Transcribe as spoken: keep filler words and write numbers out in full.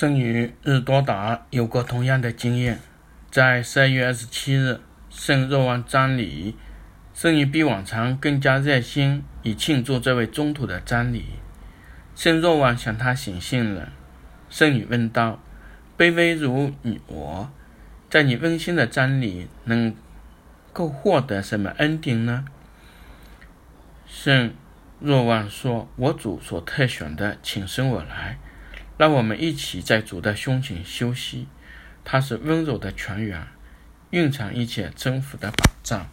圣与日多达有过同样的经验。在十二月二十七日，圣若望瞻礼，圣与比往常更加热心以庆祝这位中土的瞻礼。圣若望向他显现了，圣与问道：卑微如你我，在你温馨的瞻礼能够获得什么恩典呢？圣若望说：我主所特选的，请生我来，让我们一起在主的胸前休息。他是温柔的泉源，蕴藏一切征服的宝藏。